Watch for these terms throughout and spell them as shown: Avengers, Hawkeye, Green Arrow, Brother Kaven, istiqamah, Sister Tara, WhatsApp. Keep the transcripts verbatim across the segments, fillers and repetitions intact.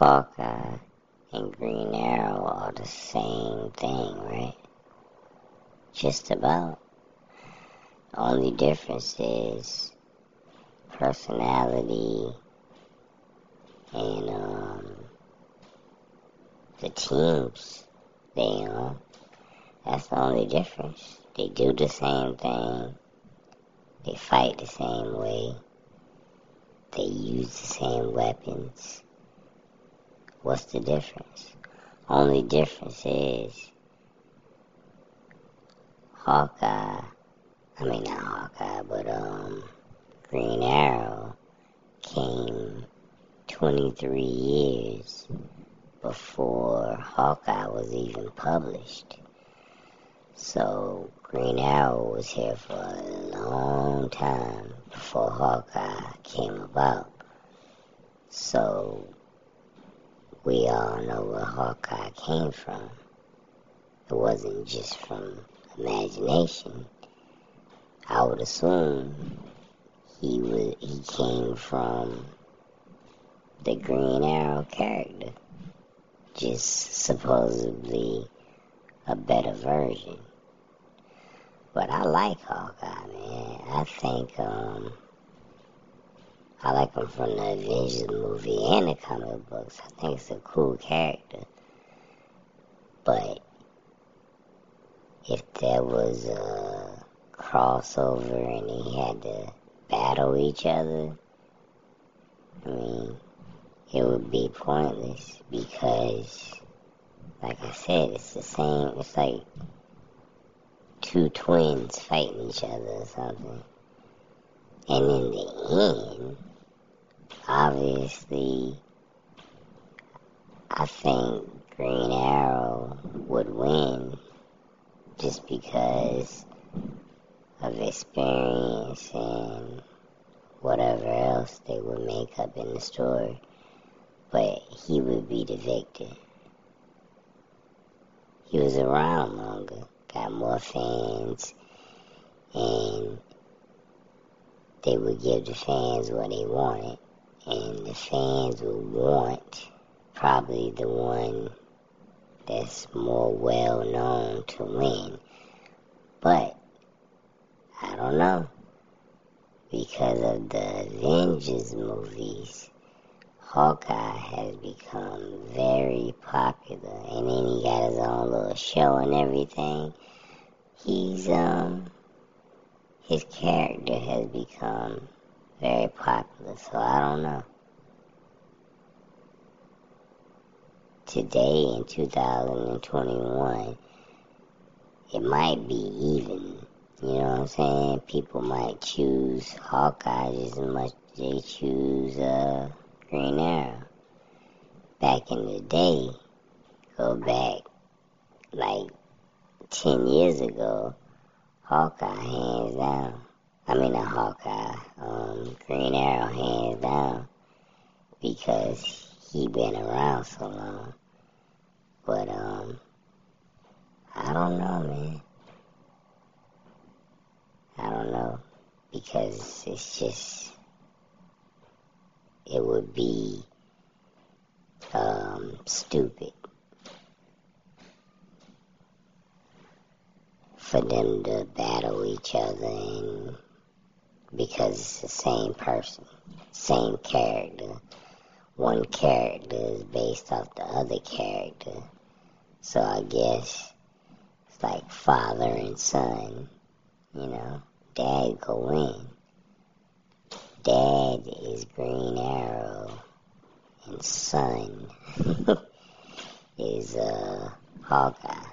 Hawkeye and Green Arrow are the same thing, right? Just about. Only difference is personality and um, the teams they on. That's the only difference. They do the same thing. They fight the same way. They use the same weapons. What's the difference? Only difference is Hawkeye, I mean not Hawkeye, but um, Green Arrow came twenty-three years before Hawkeye was even published. So Green Arrow was here for a long time before Hawkeye came about. So we all know where Hawkeye came from. It wasn't just from imagination. I would assume he was, he came from the Green Arrow character, just supposedly a better version. But I like Hawkeye, man. I think um, I like him from the Avengers movie and the comic books. I think it's a cool character. But if there was a crossover and he had to battle each other, I mean, it would be pointless because, like I said, it's the same. It's like two twins fighting each other or something. And in the end, obviously, I think Green Arrow would win just because of experience and whatever else they would make up in the story. But he would be the victor. He was around longer, got more fans, and they would give the fans what they wanted, and the fans would want probably the one that's more well known to win. But I don't know, because of the Avengers movies, Hawkeye has become very popular, and then he got his own little show and everything. He's, um, his character has become very popular, so I don't know. Today in two thousand twenty-one, it might be even, you know what I'm saying? People might choose Hawkeye just as much as they choose, uh, Green Arrow. Back in the day, go back like ten years ago, Hawkeye hands down. I mean, not Hawkeye, um, Green Arrow hands down, because he been around so long. But, um, I don't know, man. I don't know, because it's just, it would be um, stupid for them to battle each other, and because it's the same person, same character. One character is based off the other character. So I guess it's like father and son, you know, dad go in. Dad is Green Arrow, and son is uh, Hawkeye.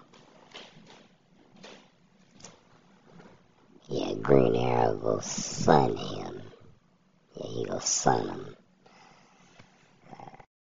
Yeah, Green Arrow goes son him. Yeah, he goes son him.